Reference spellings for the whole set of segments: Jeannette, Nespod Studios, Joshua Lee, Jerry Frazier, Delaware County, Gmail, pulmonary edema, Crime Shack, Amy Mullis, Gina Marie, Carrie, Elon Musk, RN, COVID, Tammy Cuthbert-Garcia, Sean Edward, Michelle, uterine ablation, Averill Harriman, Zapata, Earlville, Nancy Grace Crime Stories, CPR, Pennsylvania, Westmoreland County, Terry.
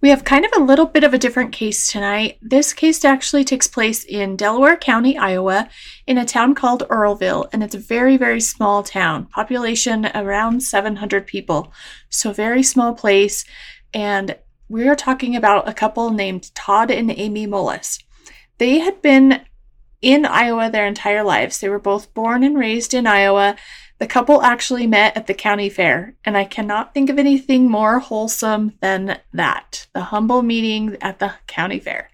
We have kind of a little bit of a different case tonight. This case actually takes place in Delaware County, Iowa, in a town called Earlville, and it's a very, very small town, population around 700 people. So very small place, and we are talking about a couple named Todd and Amy Mullis. They had been in Iowa their entire lives. They were both born and raised in Iowa. The couple actually met at the county fair, and I cannot think of anything more wholesome than that, the humble meeting at the county fair.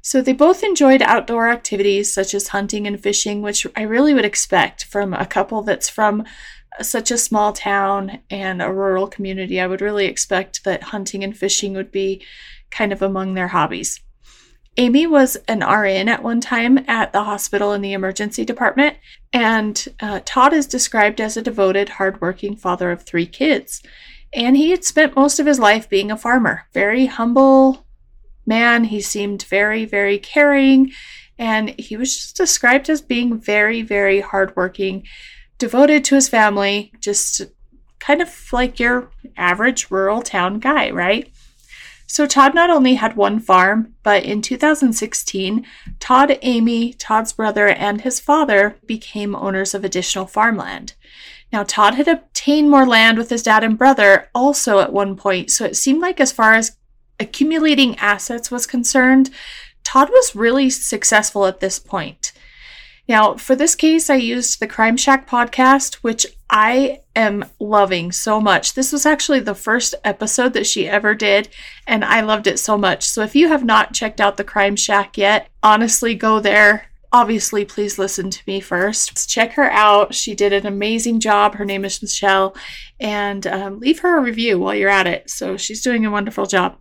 So they both enjoyed outdoor activities such as hunting and fishing, which I really would expect from a couple that's from such a small town and a rural community. I would really expect that hunting and fishing would be kind of among their hobbies. Amy was an RN at one time at the hospital in the emergency department, and Todd is described as a devoted, hardworking father of three kids. And he had spent most of his life being a farmer. Very humble man. He seemed very, very caring, and he was just described as being very, very hardworking, devoted to his family, just kind of like your average rural town guy, right? So Todd not only had one farm, but in 2016, Todd, Amy, Todd's brother, and his father became owners of additional farmland. Now, Todd had obtained more land with his dad and brother also at one point, so it seemed like as far as accumulating assets was concerned, Todd was really successful at this point. Now, for this case, I used the Crime Shack podcast, which I am loving so much. This was actually the first episode that she ever did, and I loved it so much. So if you have not checked out the Crime Shack yet, honestly, go there. Obviously, please listen to me first. Check her out. She did an amazing job. Her name is Michelle, and leave her a review while you're at it. So she's doing a wonderful job.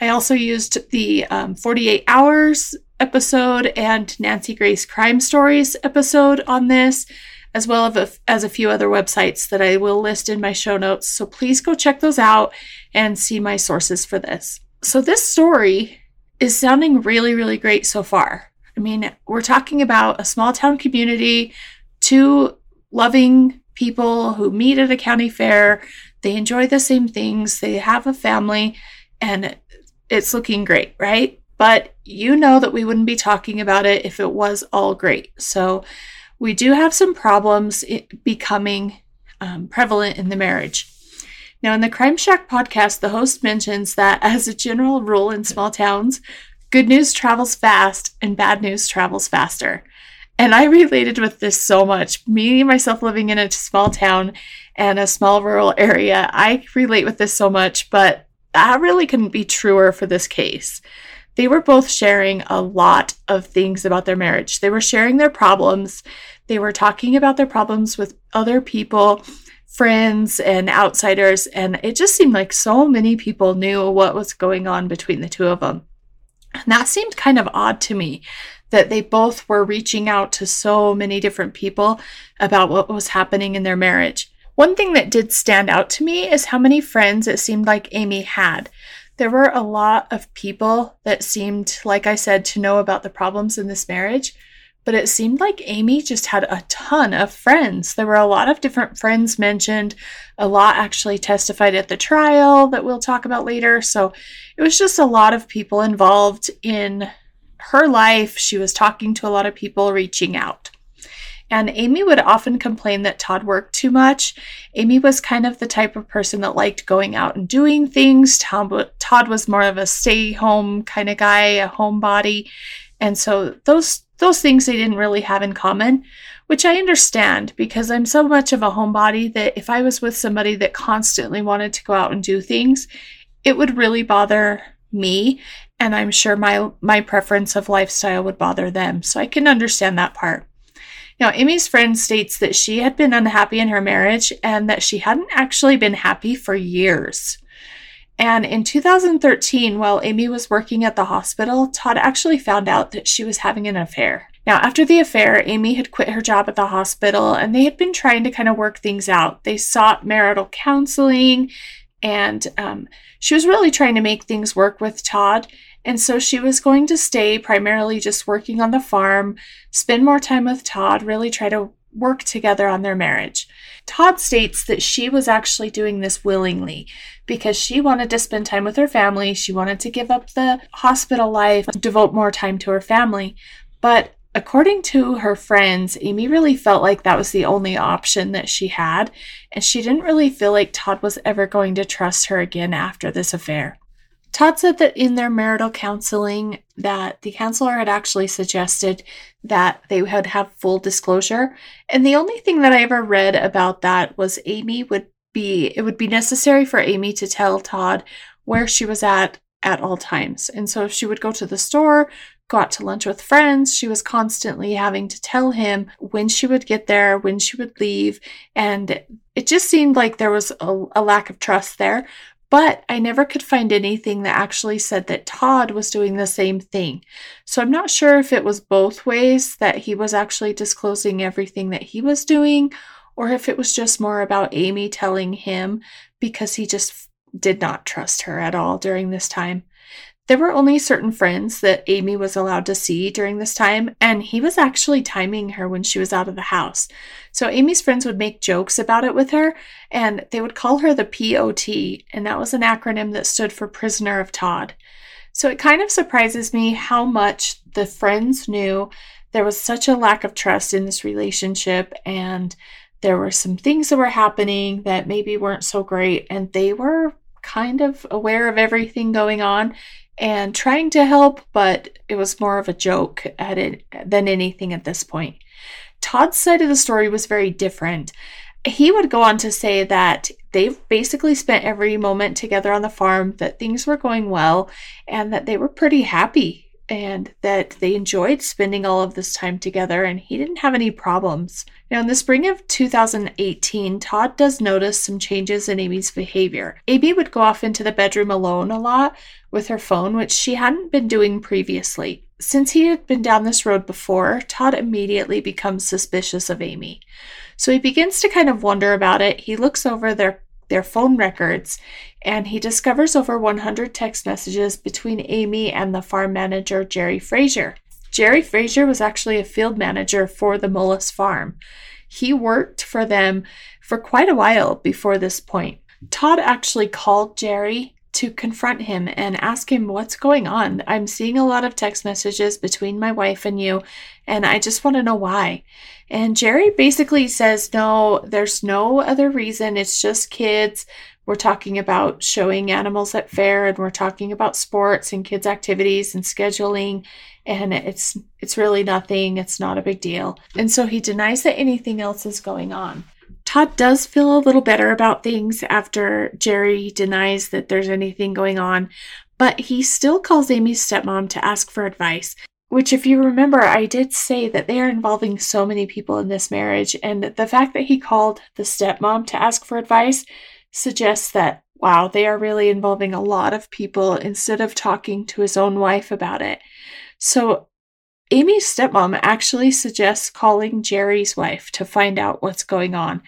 I also used the 48 Hours episode and Nancy Grace Crime Stories episode on this, as well as a few other websites that I will list in my show notes. So please go check those out and see my sources for this. So this story is sounding really, really great so far. I mean, we're talking about a small town community, two loving people who meet at a county fair. They enjoy the same things. They have a family, and it's looking great, right? But you know that we wouldn't be talking about it if it was all great. So we do have some problems becoming prevalent in the marriage. Now, in the Crime Shack podcast, the host mentions that as a general rule in small towns, good news travels fast and bad news travels faster. And I related with this so much. Me, myself living in a small town and a small rural area, I relate with this so much, but that really couldn't be truer for this case. They were both sharing a lot of things about their marriage. They were sharing their problems. They were talking about their problems with other people, friends, and outsiders. And it just seemed like so many people knew what was going on between the two of them. And that seemed kind of odd to me, that they both were reaching out to so many different people about what was happening in their marriage. One thing that did stand out to me is how many friends it seemed like Amy had. There were a lot of people that seemed, like I said, to know about the problems in this marriage, but it seemed like Amy just had a ton of friends. There were a lot of different friends mentioned. A lot actually testified at the trial that we'll talk about later. So it was just a lot of people involved in her life. She was talking to a lot of people, reaching out. And Amy would often complain that Todd worked too much. Amy was kind of the type of person that liked going out and doing things. Todd was more of a stay-home kind of guy, a homebody. And so those things they didn't really have in common, which I understand because I'm so much of a homebody that if I was with somebody that constantly wanted to go out and do things, it would really bother me. And I'm sure my preference of lifestyle would bother them. So I can understand that part. Now, Amy's friend states that she had been unhappy in her marriage and that she hadn't actually been happy for years. And in 2013, while Amy was working at the hospital, Todd actually found out that she was having an affair. Now, after the affair, Amy had quit her job at the hospital, and they had been trying to kind of work things out. They sought marital counseling, and she was really trying to make things work with Todd. And so she was going to stay primarily just working on the farm, spend more time with Todd, really try to work together on their marriage. Todd states that she was actually doing this willingly because she wanted to spend time with her family. She wanted to give up the hospital life, devote more time to her family. But according to her friends, Amy really felt like that was the only option that she had, and she didn't really feel like Todd was ever going to trust her again after this affair. Todd said that in their marital counseling that the counselor had actually suggested that they would have full disclosure. And the only thing that I ever read about that was it would be necessary for Amy to tell Todd where she was at all times. And so if she would go to the store, go out to lunch with friends, she was constantly having to tell him when she would get there, when she would leave. And it just seemed like there was a lack of trust there. But I never could find anything that actually said that Todd was doing the same thing. So I'm not sure if it was both ways, that he was actually disclosing everything that he was doing, or if it was just more about Amy telling him because he just did not trust her at all during this time. There were only certain friends that Amy was allowed to see during this time, and he was actually timing her when she was out of the house. So Amy's friends would make jokes about it with her, and they would call her the POT, and that was an acronym that stood for Prisoner of Todd. So it kind of surprises me how much the friends knew. There was such a lack of trust in this relationship, and there were some things that were happening that maybe weren't so great, and they were kind of aware of everything going on and trying to help, but it was more of a joke at it than anything at this point. Todd's side of the story was very different. He would go on to say that they've basically spent every moment together on the farm, that things were going well, and that they were pretty happy, and that they enjoyed spending all of this time together, and he didn't have any problems. Now, in the spring of 2018, Todd does notice some changes in Amy's behavior. Amy would go off into the bedroom alone a lot with her phone, which she hadn't been doing previously. Since he had been down this road before, Todd immediately becomes suspicious of Amy. So he begins to kind of wonder about it. He looks over their phone records, and he discovers over 100 text messages between Amy and the farm manager, Jerry Frazier. Jerry Frazier was actually a field manager for the Mullis farm. He worked for them for quite a while before this point. Todd actually called Jerry to confront him and ask him, what's going on? I'm seeing a lot of text messages between my wife and you, and I just want to know why. And Jerry basically says, no, there's no other reason. It's just kids. We're talking about showing animals at fair, and we're talking about sports and kids' activities and scheduling, and it's really nothing. It's not a big deal. And so he denies that anything else is going on. Todd does feel a little better about things after Jerry denies that there's anything going on, but he still calls Amy's stepmom to ask for advice, which, if you remember, I did say that they are involving so many people in this marriage, and the fact that he called the stepmom to ask for advice suggests that, wow, they are really involving a lot of people instead of talking to his own wife about it. So Amy's stepmom actually suggests calling Jerry's wife to find out what's going on.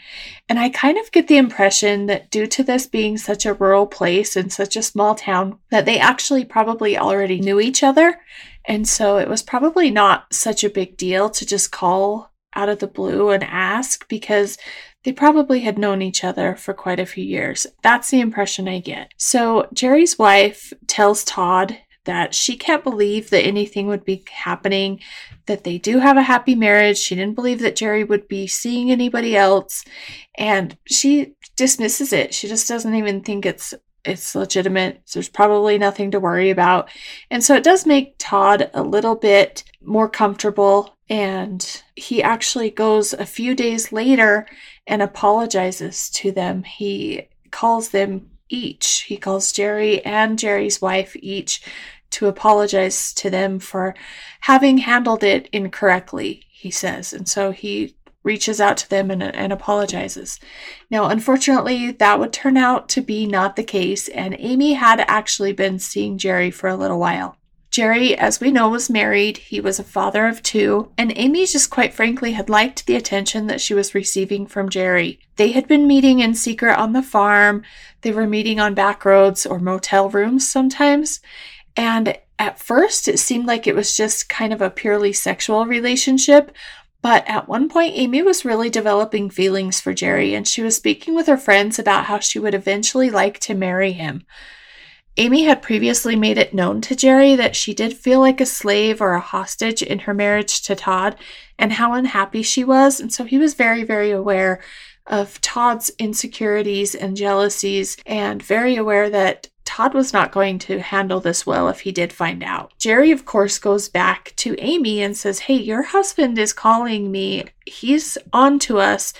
And I kind of get the impression that due to this being such a rural place and such a small town, that they actually probably already knew each other. And so it was probably not such a big deal to just call out of the blue and ask, because they probably had known each other for quite a few years. That's the impression I get. So Jerry's wife tells Todd that she can't believe that anything would be happening, that they do have a happy marriage. She didn't believe that Jerry would be seeing anybody else, and she dismisses it. She just doesn't even think it's legitimate. There's probably nothing to worry about. And so it does make Todd a little bit more comfortable, and he actually goes a few days later and apologizes to them. He calls them each. He calls Jerry and Jerry's wife each to apologize to them for having handled it incorrectly, he says. And so he reaches out to them and apologizes. Now, unfortunately, that would turn out to be not the case, and Amy had actually been seeing Jerry for a little while. Jerry, as we know, was married, he was a father of two, and Amy just quite frankly had liked the attention that she was receiving from Jerry. They had been meeting in secret on the farm, they were meeting on back roads or motel rooms sometimes, and at first it seemed like it was just kind of a purely sexual relationship, but at one point Amy was really developing feelings for Jerry, and she was speaking with her friends about how she would eventually like to marry him. Amy had previously made it known to Jerry that she did feel like a slave or a hostage in her marriage to Todd and how unhappy she was, and so he was very, very aware of Todd's insecurities and jealousies and very aware that Todd was not going to handle this well if he did find out. Jerry, of course, goes back to Amy and says, "Hey, your husband is calling me. He's on to us."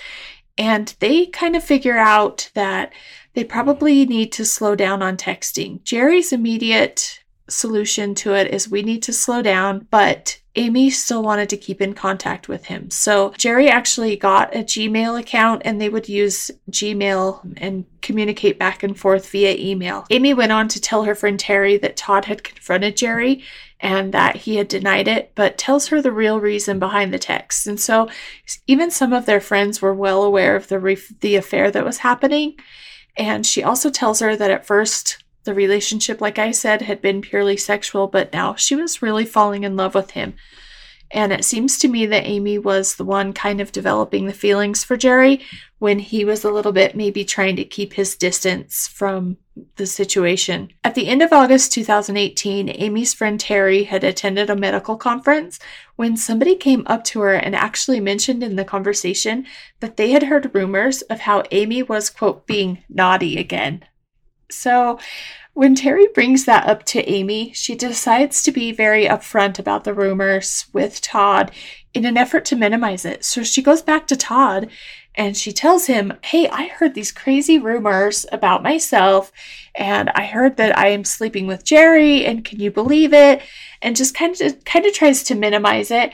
And they kind of figure out that they probably need to slow down on texting. Jerry's immediate solution to it is, "We need to slow down," but Amy still wanted to keep in contact with him. So Jerry actually got a Gmail account and they would use Gmail and communicate back and forth via email. Amy went on to tell her friend Terry that Todd had confronted Jerry and that he had denied it, but tells her the real reason behind the text. And so even some of their friends were well aware of the affair that was happening. And she also tells her that at first the relationship, like I said, had been purely sexual, but now she was really falling in love with him. And it seems to me that Amy was the one kind of developing the feelings for Jerry when he was a little bit maybe trying to keep his distance from the situation. At the end of August 2018, Amy's friend Terry had attended a medical conference when somebody came up to her and actually mentioned in the conversation that they had heard rumors of how Amy was, quote, being naughty again. So when Terry brings that up to Amy, she decides to be very upfront about the rumors with Todd in an effort to minimize it. So she goes back to Todd and she tells him, "Hey, I heard these crazy rumors about myself and I heard that I am sleeping with Jerry and can you believe it?" And just kind of tries to minimize it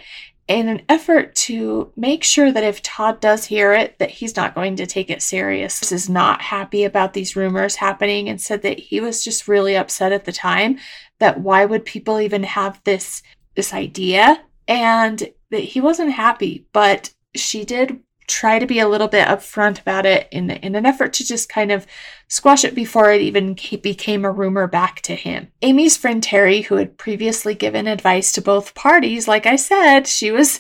in an effort to make sure that if Todd does hear it, that he's not going to take it serious. This is not happy about these rumors happening and said that he was just really upset at the time, that why would people even have this idea, and that he wasn't happy. But she did try to be a little bit upfront about it in an effort to just kind of squash it before it even became a rumor back to him. Amy's friend Terry, who had previously given advice to both parties, like I said, she was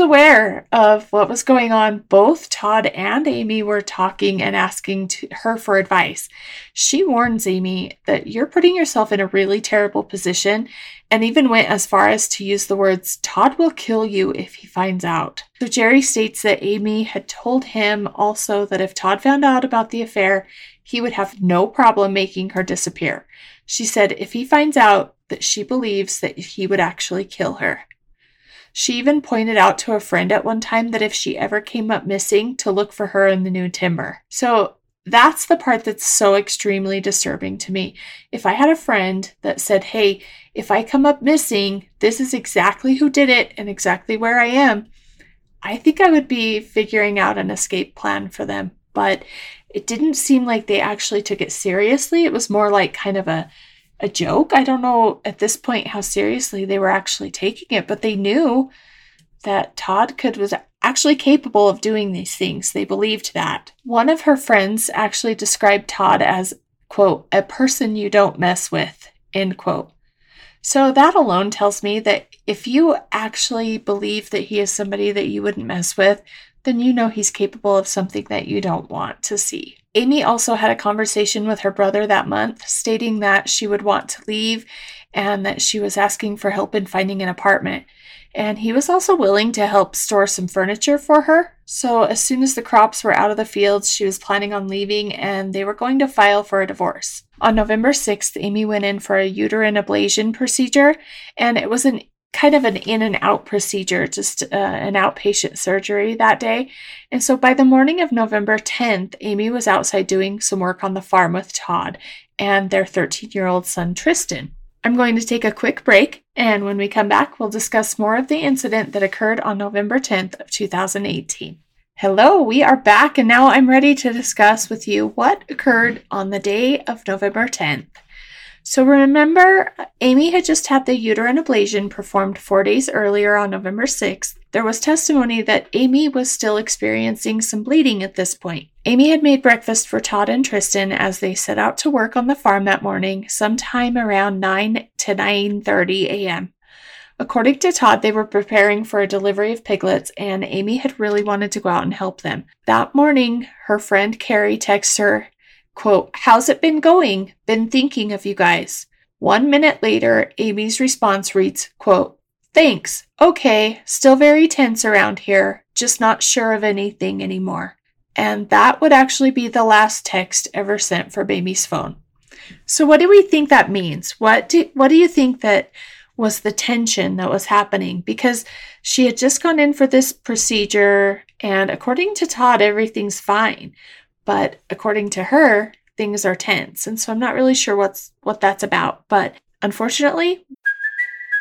aware of what was going on. Both Todd and Amy were talking and asking her for advice. She warns Amy that you're putting yourself in a really terrible position and even went as far as to use the words, "Todd will kill you if he finds out." So Jerry states that Amy had told him also that if Todd found out about the affair, he would have no problem making her disappear. She said if he finds out, that she believes that he would actually kill her. She even pointed out to a friend at one time that if she ever came up missing, to look for her in the new timber. So that's the part that's so extremely disturbing to me. If I had a friend that said, "Hey, if I come up missing, this is exactly who did it and exactly where I am," I think I would be figuring out an escape plan for them. But it didn't seem like they actually took it seriously. It was more like kind of a joke. I don't know at this point how seriously they were actually taking it, but they knew that Todd was actually capable of doing these things. They believed that. One of her friends actually described Todd as, quote, "a person you don't mess with," end quote. So that alone tells me that if you actually believe that he is somebody that you wouldn't mess with, then you know he's capable of something that you don't want to see. Amy also had a conversation with her brother that month, stating that she would want to leave and that she was asking for help in finding an apartment. And he was also willing to help store some furniture for her. So as soon as the crops were out of the fields, she was planning on leaving and they were going to file for a divorce. On November 6th, Amy went in for a uterine ablation procedure, and it was kind of an in and out procedure, just an outpatient surgery that day. And so by the morning of November 10th, Amy was outside doing some work on the farm with Todd and their 13-year-old son, Tristan. I'm going to take a quick break, and when we come back, we'll discuss more of the incident that occurred on November 10th of 2018. Hello, we are back, and now I'm ready to discuss with you what occurred on the day of November 10th. So remember, Amy had just had the uterine ablation performed 4 days earlier on November 6th. There was testimony that Amy was still experiencing some bleeding at this point. Amy had made breakfast for Todd and Tristan as they set out to work on the farm that morning, sometime around 9 to 9:30 a.m. According to Todd, they were preparing for a delivery of piglets, and Amy had really wanted to go out and help them. That morning, her friend Carrie texts her, quote, "How's it been going? Been thinking of you guys." 1 minute later, Amy's response reads, quote, "Thanks. Okay. Still very tense around here. Just not sure of anything anymore." And that would actually be the last text ever sent from Amy's phone. So what do we think that means? What do you think that was the tension that was happening? Because she had just gone in for this procedure, and according to Todd, everything's fine. But according to her, things are tense. And so I'm not really sure what that's about. But unfortunately...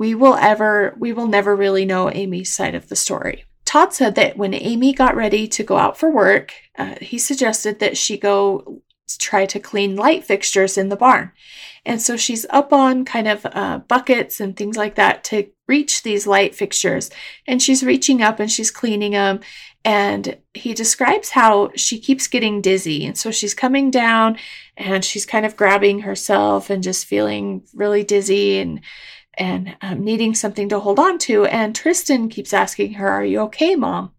We will never really know Amy's side of the story. Todd said that when Amy got ready to go out for work, he suggested that she go try to clean light fixtures in the barn. And so she's up on kind of buckets and things like that to reach these light fixtures. And she's reaching up and she's cleaning them. And he describes how she keeps getting dizzy. And so she's coming down and she's kind of grabbing herself and just feeling really dizzy and needing something to hold on to. And Tristan keeps asking her, "Are you okay, Mom?"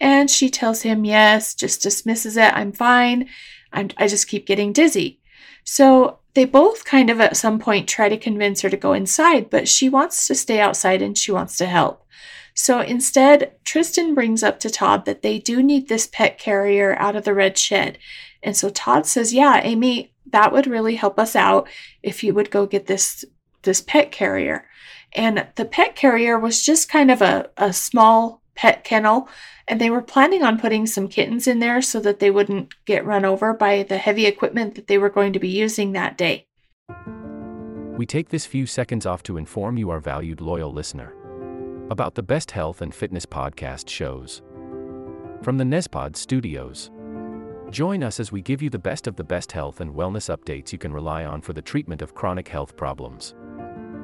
And she tells him, yes, just dismisses it. "I'm fine. I just keep getting dizzy." So they both kind of at some point try to convince her to go inside, but she wants to stay outside and she wants to help. So instead, Tristan brings up to Todd that they do need this pet carrier out of the red shed. And so Todd says, "Yeah, Amy, that would really help us out if you would go get this pet carrier." And the pet carrier was just kind of a small pet kennel, and they were planning on putting some kittens in there so that they wouldn't get run over by the heavy equipment that they were going to be using that day. We take this few seconds off to inform you, our valued loyal listener, about the best health and fitness podcast shows from the Nespod Studios. Join us as we give you the best of the best health and wellness updates you can rely on for the treatment of chronic health problems.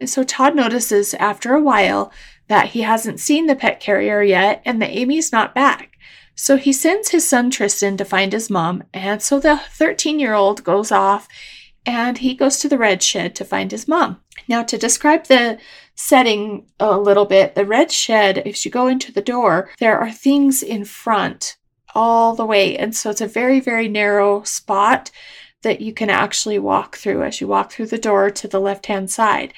And so Todd notices after a while that he hasn't seen the pet carrier yet and that Amy's not back. So he sends his son Tristan to find his mom. And so the 13-year-old goes off and he goes to the red shed to find his mom. Now, to describe the setting a little bit, the red shed, if you go into the door, there are things in front all the way. And so it's a very, very narrow spot that you can actually walk through as you walk through the door to the left-hand side.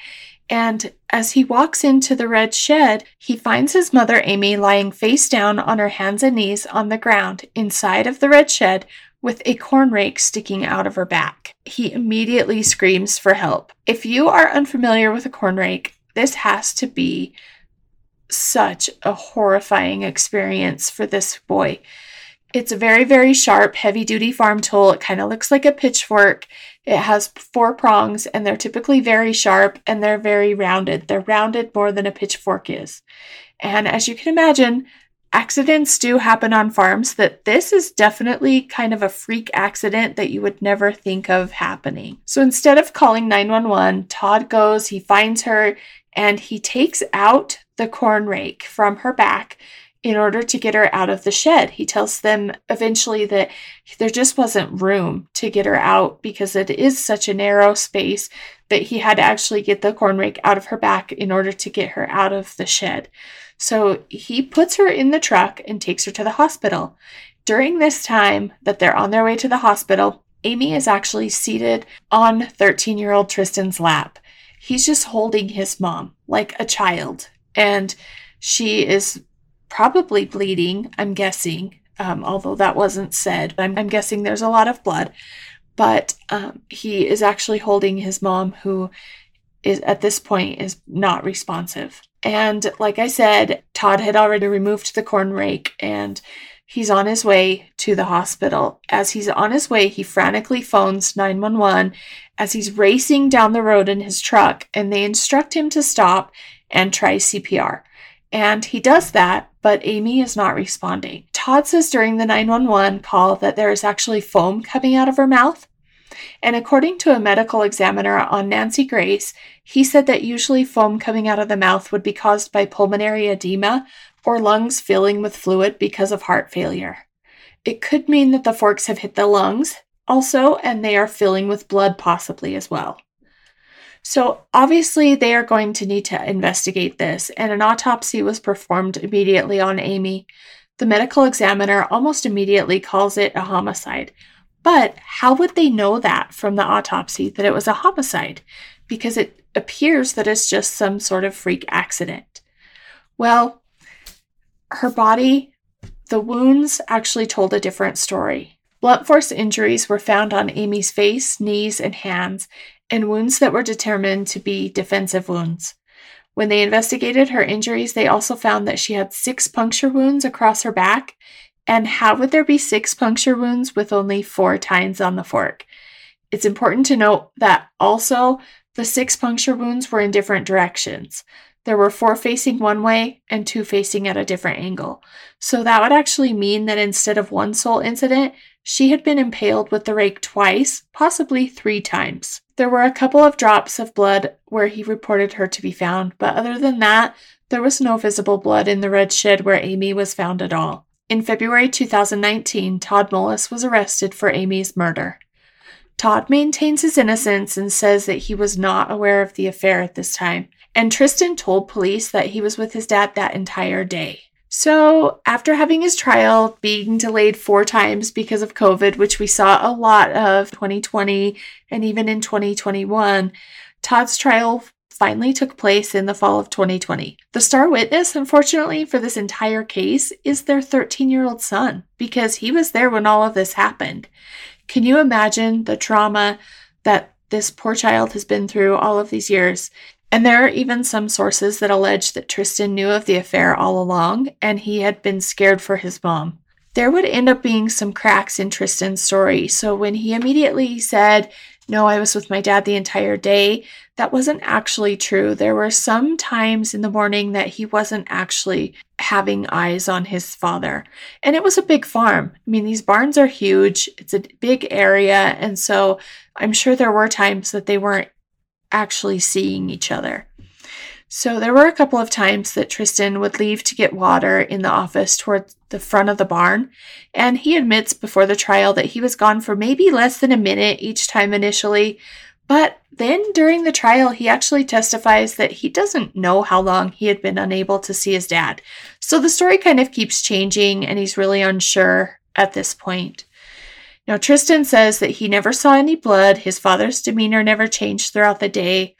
And as he walks into the red shed, he finds his mother, Amy, lying face down on her hands and knees on the ground inside of the red shed with a corn rake sticking out of her back. He immediately screams for help. If you are unfamiliar with a corn rake, this has to be such a horrifying experience for this boy. It's a very, very sharp, heavy-duty farm tool. It kind of looks like a pitchfork. It has 4 prongs, and they're typically very sharp, and they're very rounded. They're rounded more than a pitchfork is. And as you can imagine, accidents do happen on farms. That this is definitely kind of a freak accident that you would never think of happening. So instead of calling 911, Todd goes, he finds her, and he takes out the corn rake from her back in order to get her out of the shed. He tells them eventually that there just wasn't room to get her out because it is such a narrow space that he had to actually get the corn rake out of her back in order to get her out of the shed. So he puts her in the truck and takes her to the hospital. During this time that they're on their way to the hospital, Amy is actually seated on 13-year-old Tristan's lap. He's just holding his mom like a child, and she is probably bleeding, I'm guessing, although that wasn't said. I'm guessing there's a lot of blood, but he is actually holding his mom, who is at this point is not responsive. And like I said, Todd had already removed the corn rake, and he's on his way to the hospital. As he's on his way, he frantically phones 911 as he's racing down the road in his truck, and they instruct him to stop and try CPR. And he does that, but Amy is not responding. Todd says during the 911 call that there is actually foam coming out of her mouth. And according to a medical examiner on Nancy Grace, he said that usually foam coming out of the mouth would be caused by pulmonary edema or lungs filling with fluid because of heart failure. It could mean that the forks have hit the lungs also, and they are filling with blood possibly as well. So obviously they are going to need to investigate this, and an autopsy was performed immediately on Amy. The medical examiner almost immediately calls it a homicide. But how would they know that from the autopsy that it was a homicide? Because it appears that it's just some sort of freak accident. Well, her body, the wounds actually told a different story. Blunt force injuries were found on Amy's face, knees, and hands, and wounds that were determined to be defensive wounds. When they investigated her injuries, they also found that she had 6 puncture wounds across her back. And how would there be 6 puncture wounds with only 4 tines on the fork? It's important to note that also the 6 puncture wounds were in different directions. There were 4 facing one way and 2 facing at a different angle. So that would actually mean that instead of one sole incident, she had been impaled with the rake twice, possibly 3 times. There were a couple of drops of blood where he reported her to be found, but other than that, there was no visible blood in the red shed where Amy was found at all. In February 2019, Todd Mullis was arrested for Amy's murder. Todd maintains his innocence and says that he was not aware of the affair at this time, and Tristan told police that he was with his dad that entire day. So, after having his trial being delayed 4 times because of COVID, which we saw a lot of 2020 and even in 2021, Todd's trial finally took place in the fall of 2020. The star witness, unfortunately, for this entire case is their 13-year-old son, because he was there when all of this happened. Can you imagine the trauma that this poor child has been through all of these years? And there are even some sources that allege that Tristan knew of the affair all along, and he had been scared for his mom. There would end up being some cracks in Tristan's story. So when he immediately said, "No, I was with my dad the entire day," that wasn't actually true. There were some times in the morning that he wasn't actually having eyes on his father. And it was a big farm. I mean, these barns are huge. It's a big area. And so I'm sure there were times that they weren't actually seeing each other. So there were a couple of times that Tristan would leave to get water in the office towards the front of the barn, and he admits before the trial that he was gone for maybe less than a minute each time initially, but then during the trial he actually testifies that he doesn't know how long he had been unable to see his dad. So the story kind of keeps changing, and he's really unsure at this point. Now, Tristan says that he never saw any blood, his father's demeanor never changed throughout the day,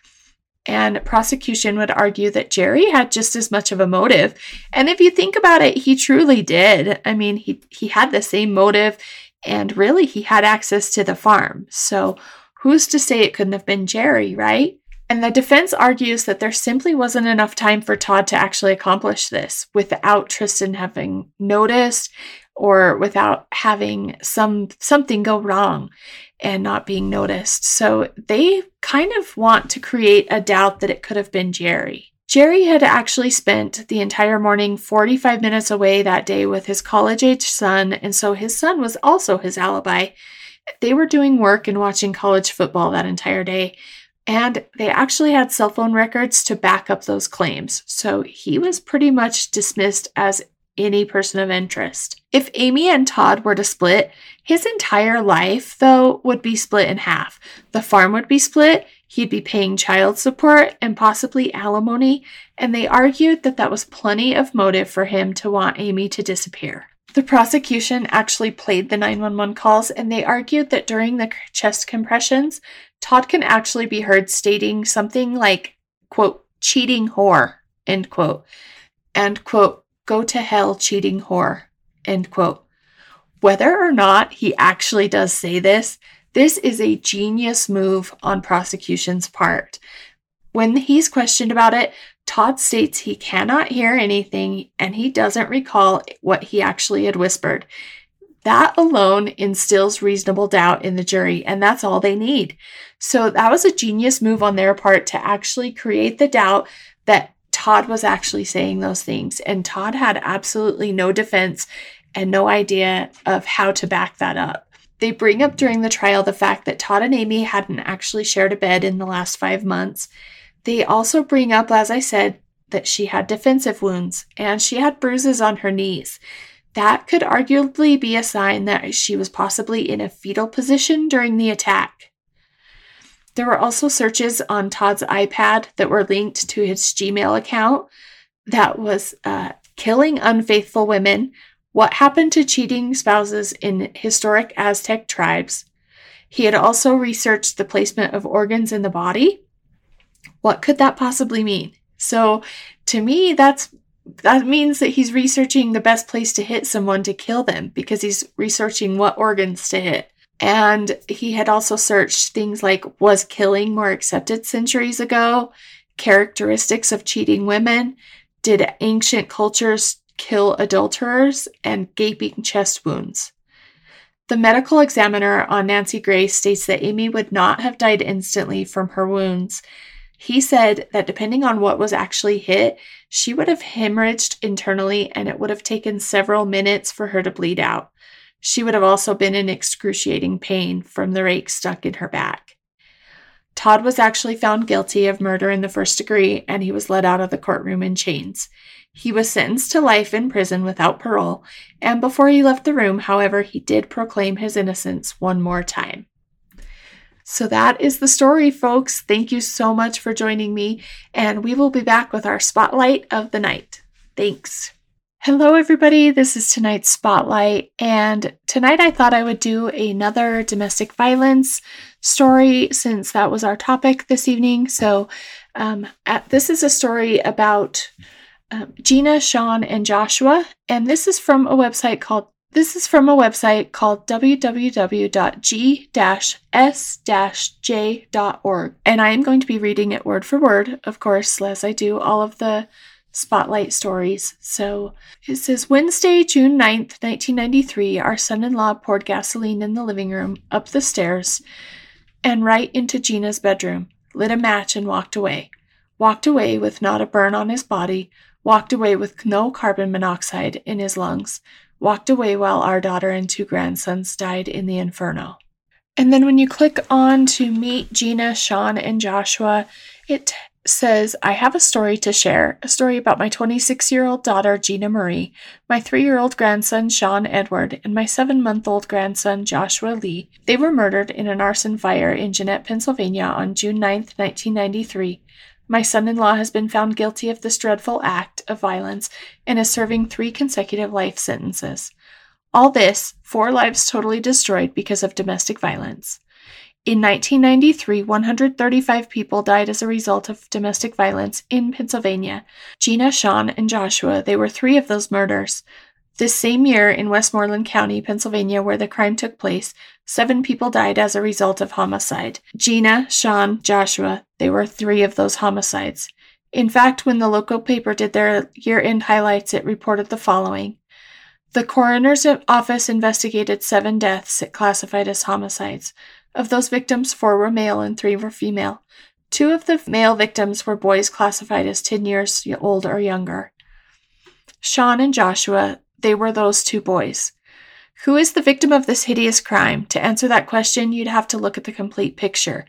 and prosecution would argue that Jerry had just as much of a motive. And if you think about it, he truly did. I mean, he had the same motive, and really he had access to the farm. So who's to say it couldn't have been Jerry, right? And the defense argues that there simply wasn't enough time for Todd to actually accomplish this without Tristan having noticed or without having something go wrong and not being noticed. So they kind of want to create a doubt that it could have been Jerry. Jerry had actually spent the entire morning 45 minutes away that day with his college-age son, and so his son was also his alibi. They were doing work and watching college football that entire day. And they actually had cell phone records to back up those claims. So he was pretty much dismissed as any person of interest. If Amy and Todd were to split, his entire life, though, would be split in half. The farm would be split, he'd be paying child support and possibly alimony, and they argued that that was plenty of motive for him to want Amy to disappear. The prosecution actually played the 911 calls, and they argued that during the chest compressions, Todd can actually be heard stating something like, quote, cheating whore, end quote, and quote, go to hell cheating whore, end quote. Whether or not he actually does say this, this is a genius move on prosecution's part. When he's questioned about it, Todd states he cannot hear anything and he doesn't recall what he actually had whispered. That alone instills reasonable doubt in the jury, and that's all they need. So that was a genius move on their part to actually create the doubt that Todd was actually saying those things. And Todd had absolutely no defense and no idea of how to back that up. They bring up during the trial the fact that Todd and Amy hadn't actually shared a bed in the last 5 months. They also bring up, as I said, that she had defensive wounds and she had bruises on her knees. That could arguably be a sign that she was possibly in a fetal position during the attack. There were also searches on Todd's iPad that were linked to his Gmail account that was killing unfaithful women, what happened to cheating spouses in historic Aztec tribes. He had also researched the placement of organs in the body. What could that possibly mean? So to me, that means that he's researching the best place to hit someone to kill them, because he's researching what organs to hit. And he had also searched things like, was killing more accepted centuries ago? Characteristics of cheating women? Did ancient cultures kill adulterers? And gaping chest wounds. The medical examiner on Nancy Grace states that Amy would not have died instantly from her wounds. He said that depending on what was actually hit, she would have hemorrhaged internally and it would have taken several minutes for her to bleed out. She would have also been in excruciating pain from the rake stuck in her back. Todd was actually found guilty of murder in the first degree, and he was led out of the courtroom in chains. He was sentenced to life in prison without parole, and before he left the room, however, he did proclaim his innocence one more time. So that is the story, folks. Thank you so much for joining me, and we will be back with our Spotlight of the Night. Thanks. Hello, everybody. This is tonight's Spotlight, and tonight I thought I would do another domestic violence story since that was our topic this evening. So this is a story about Gina, Sean, and Joshua, and this is from a website called www.g-s-j.org. And I am going to be reading it word for word, of course, as I do all of the Spotlight stories. So it says, Wednesday, June 9th, 1993, our son-in-law poured gasoline in the living room, up the stairs, and right into Gina's bedroom, lit a match and walked away. Walked away with not a burn on his body, walked away with no carbon monoxide in his lungs, walked away while our daughter and two grandsons died in the inferno. And then when you click on to meet Gina, Sean, and Joshua, it says, I have a story to share, a story about my 26-year-old daughter, Gina Marie, my 3-year-old grandson, Sean Edward, and my 7-month-old grandson, Joshua Lee. They were murdered in an arson fire in Jeannette, Pennsylvania on June 9th, 1993. My son-in-law has been found guilty of this dreadful act of violence and is serving 3 consecutive life sentences. All this, 4 lives totally destroyed because of domestic violence. In 1993, 135 people died as a result of domestic violence in Pennsylvania. Gina, Sean, and Joshua, they were 3 of those murders. This same year in Westmoreland County, Pennsylvania, where the crime took place, 7 people died as a result of homicide. Gina, Sean, Joshua, they were 3 of those homicides. In fact, when the local paper did their year-end highlights, it reported the following. The coroner's office investigated 7 deaths it classified as homicides. Of those victims, 4 were male and 3 were female. 2 of the male victims were boys classified as 10 years old or younger. Sean and Joshua, they were those 2 boys. Who is the victim of this hideous crime? To answer that question, you'd have to look at the complete picture.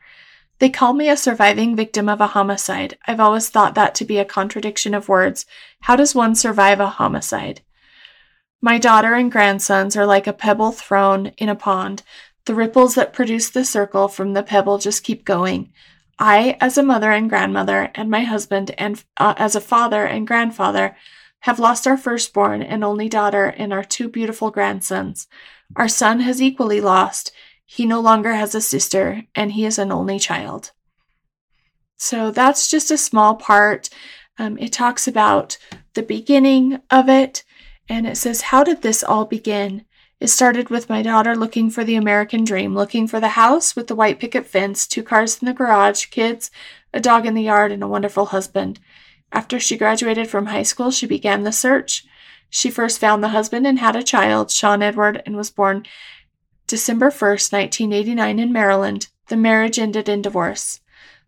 They call me a surviving victim of a homicide. I've always thought that to be a contradiction of words. How does one survive a homicide? My daughter and grandsons are like a pebble thrown in a pond. The ripples that produce the circle from the pebble just keep going. I, as a mother and grandmother, and my husband, and as a father and grandfather, have lost our firstborn and only daughter and our 2 beautiful grandsons. Our son has equally lost. He no longer has a sister, and he is an only child. So that's just a small part. It talks about the beginning of it. And it says, how did this all begin? It started with my daughter looking for the American dream, looking for the house with the white picket fence, 2 cars in the garage, kids, a dog in the yard, and a wonderful husband. After she graduated from high school, she began the search. She first found the husband and had a child, Sean Edward, and was born December 1st, 1989 in Maryland. The marriage ended in divorce.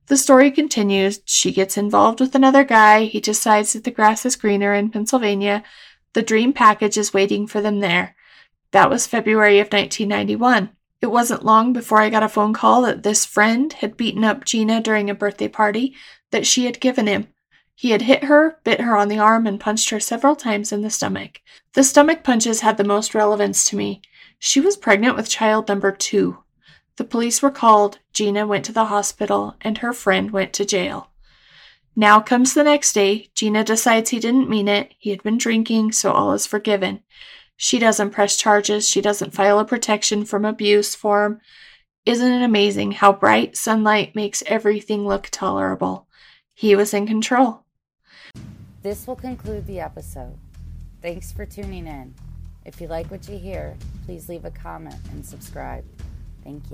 The story continues. She gets involved with another guy. He decides that the grass is greener in Pennsylvania. The dream package is waiting for them there. That was February of 1991. It wasn't long before I got a phone call that this friend had beaten up Gina during a birthday party that she had given him. He had hit her, bit her on the arm, and punched her several times in the stomach. The stomach punches had the most relevance to me. She was pregnant with child number 2. The police were called, Gina went to the hospital, and her friend went to jail. Now comes the next day. Gina decides he didn't mean it. He had been drinking, so all is forgiven. She doesn't press charges. She doesn't file a protection from abuse form. Isn't it amazing how bright sunlight makes everything look tolerable? He was in control. This will conclude the episode. Thanks for tuning in. If you like what you hear, please leave a comment and subscribe. Thank you.